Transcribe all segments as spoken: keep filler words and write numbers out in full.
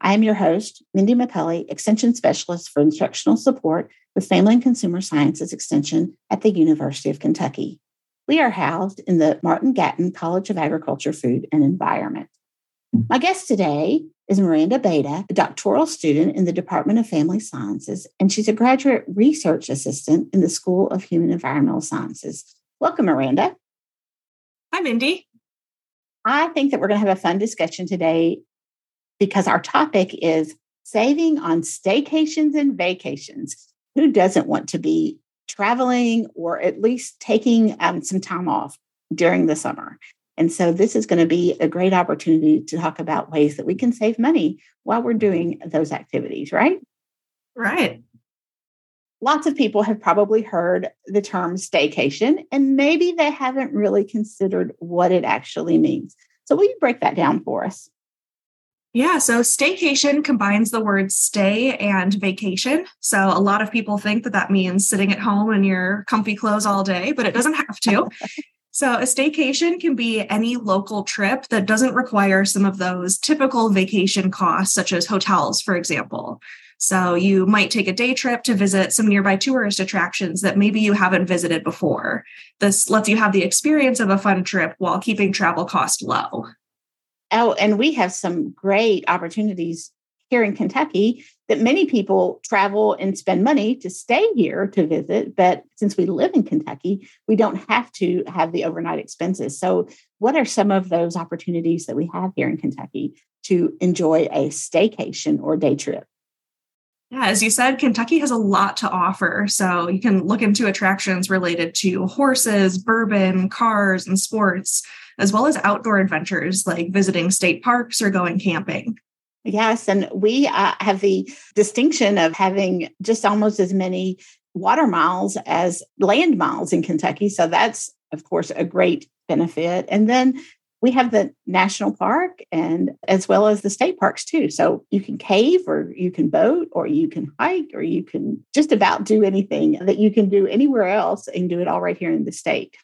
I am your host, Mindy McCulley, Extension Specialist for Instructional Support with Family and Consumer Sciences Extension at the University of Kentucky. We are housed in the Martin Gatton College of Agriculture, Food, and Environment. My guest today is Miranda Bejda, a doctoral student in the Department of Family Sciences, and she's a graduate research assistant in the School of Human Environmental Sciences. Welcome, Miranda. Hi, Mindy. I think that we're going to have a fun discussion today, because our topic is saving on staycations and vacations. Who doesn't want to be traveling or at least taking um, some time off during the summer? And so this is going to be a great opportunity to talk about ways that we can save money while we're doing those activities, right? Right. Lots of people have probably heard the term staycation, and maybe they haven't really considered what it actually means. So will you break that down for us? Yeah, so staycation combines the words stay and vacation. So a lot of people think that that means sitting at home in your comfy clothes all day, but it doesn't have to. So a staycation can be any local trip that doesn't require some of those typical vacation costs, such as hotels, for example. So you might take a day trip to visit some nearby tourist attractions that maybe you haven't visited before. This lets you have the experience of a fun trip while keeping travel costs low. Oh, and we have some great opportunities here in Kentucky that many people travel and spend money to stay here to visit. But since we live in Kentucky, we don't have to have the overnight expenses. So what are some of those opportunities that we have here in Kentucky to enjoy a staycation or day trip? Yeah, as you said, Kentucky has a lot to offer. So you can look into attractions related to horses, bourbon, cars, and sports, as well as outdoor adventures like visiting state parks or going camping. Yes, and we uh, have the distinction of having just almost as many water miles as land miles in Kentucky. So that's, of course, a great benefit. And then we have the national park and as well as the state parks too. So you can cave or you can boat or you can hike or you can just about do anything that you can do anywhere else and do it all right here in the state.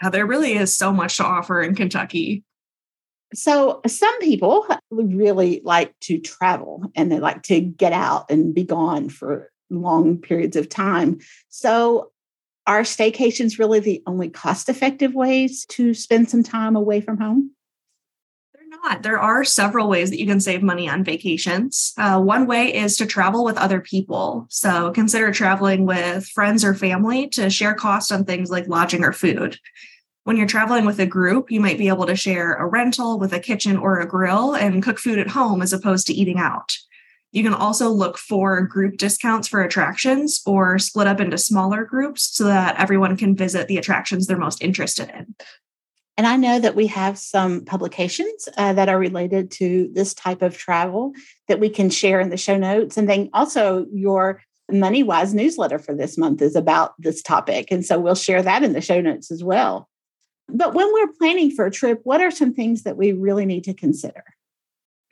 Now, there really is so much to offer in Kentucky. So some people really like to travel and they like to get out and be gone for long periods of time. So are staycations really the only cost-effective ways to spend some time away from home? They're not. There are several ways that you can save money on vacations. Uh, one way is to travel with other people. So consider traveling with friends or family to share costs on things like lodging or food. When you're traveling with a group, you might be able to share a rental with a kitchen or a grill and cook food at home as opposed to eating out. You can also look for group discounts for attractions or split up into smaller groups so that everyone can visit the attractions they're most interested in. And I know that we have some publications uh, that are related to this type of travel that we can share in the show notes. And then also your MoneyWise newsletter for this month is about this topic. And so we'll share that in the show notes as well. But when we're planning for a trip, what are some things that we really need to consider?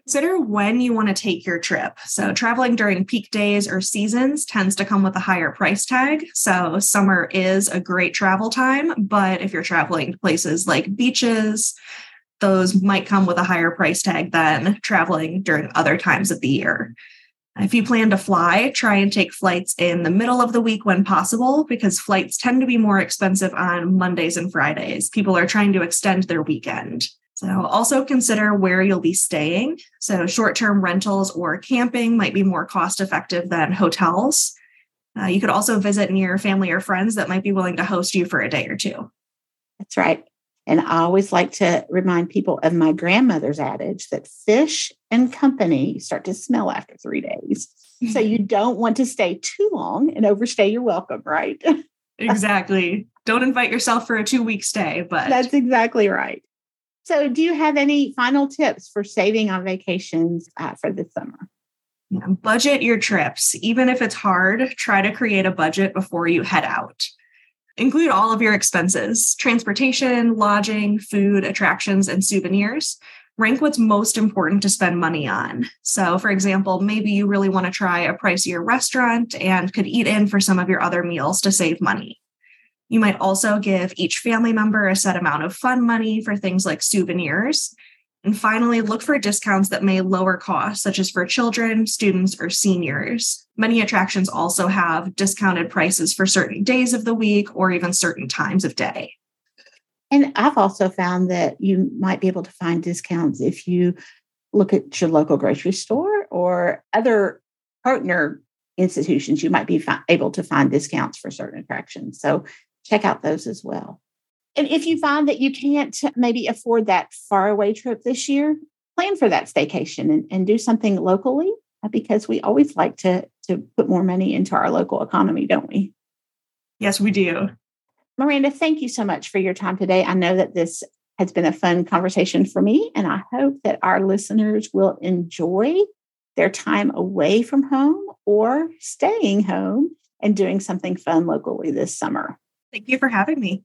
Consider when you want to take your trip. So traveling during peak days or seasons tends to come with a higher price tag. So summer is a great travel time, but if you're traveling to places like beaches, those might come with a higher price tag than traveling during other times of the year. If you plan to fly, try and take flights in the middle of the week when possible, because flights tend to be more expensive on Mondays and Fridays. People are trying to extend their weekend. So also consider where you'll be staying. So short-term rentals or camping might be more cost-effective than hotels. Uh, you could also visit near family or friends that might be willing to host you for a day or two. That's right. And I always like to remind people of my grandmother's adage that fish and company start to smell after three days. So you don't want to stay too long and overstay your welcome, right? Exactly. Don't invite yourself for a two-week stay, but that's exactly right. So do you have any final tips for saving on vacations uh, for this summer? You know, budget your trips. Even if it's hard, try to create a budget before you head out. Include all of your expenses, transportation, lodging, food, attractions, and souvenirs. Rank what's most important to spend money on. So, for example, maybe you really want to try a pricier restaurant and could eat in for some of your other meals to save money. You might also give each family member a set amount of fun money for things like souvenirs. And finally, look for discounts that may lower costs, such as for children, students, or seniors. Many attractions also have discounted prices for certain days of the week or even certain times of day. And I've also found that you might be able to find discounts if you look at your local grocery store or other partner institutions. You might be fi- able to find discounts for certain attractions. So check out those as well. And if you find that you can't maybe afford that faraway trip this year, plan for that staycation and, and do something locally, because we always like to, to put more money into our local economy, don't we? Yes, we do. Miranda, thank you so much for your time today. I know that this has been a fun conversation for me, and I hope that our listeners will enjoy their time away from home or staying home and doing something fun locally this summer. Thank you for having me.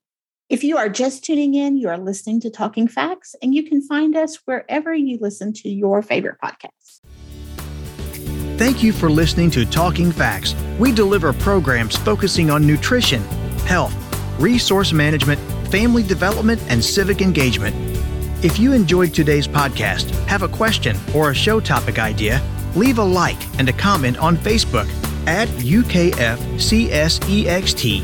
If you are just tuning in, you are listening to Talking Facts, and you can find us wherever you listen to your favorite podcasts. Thank you for listening to Talking Facts. We deliver programs focusing on nutrition, health, resource management, family development, and civic engagement. If you enjoyed today's podcast, have a question or a show topic idea, leave a like and a comment on Facebook at U K F C S E X T.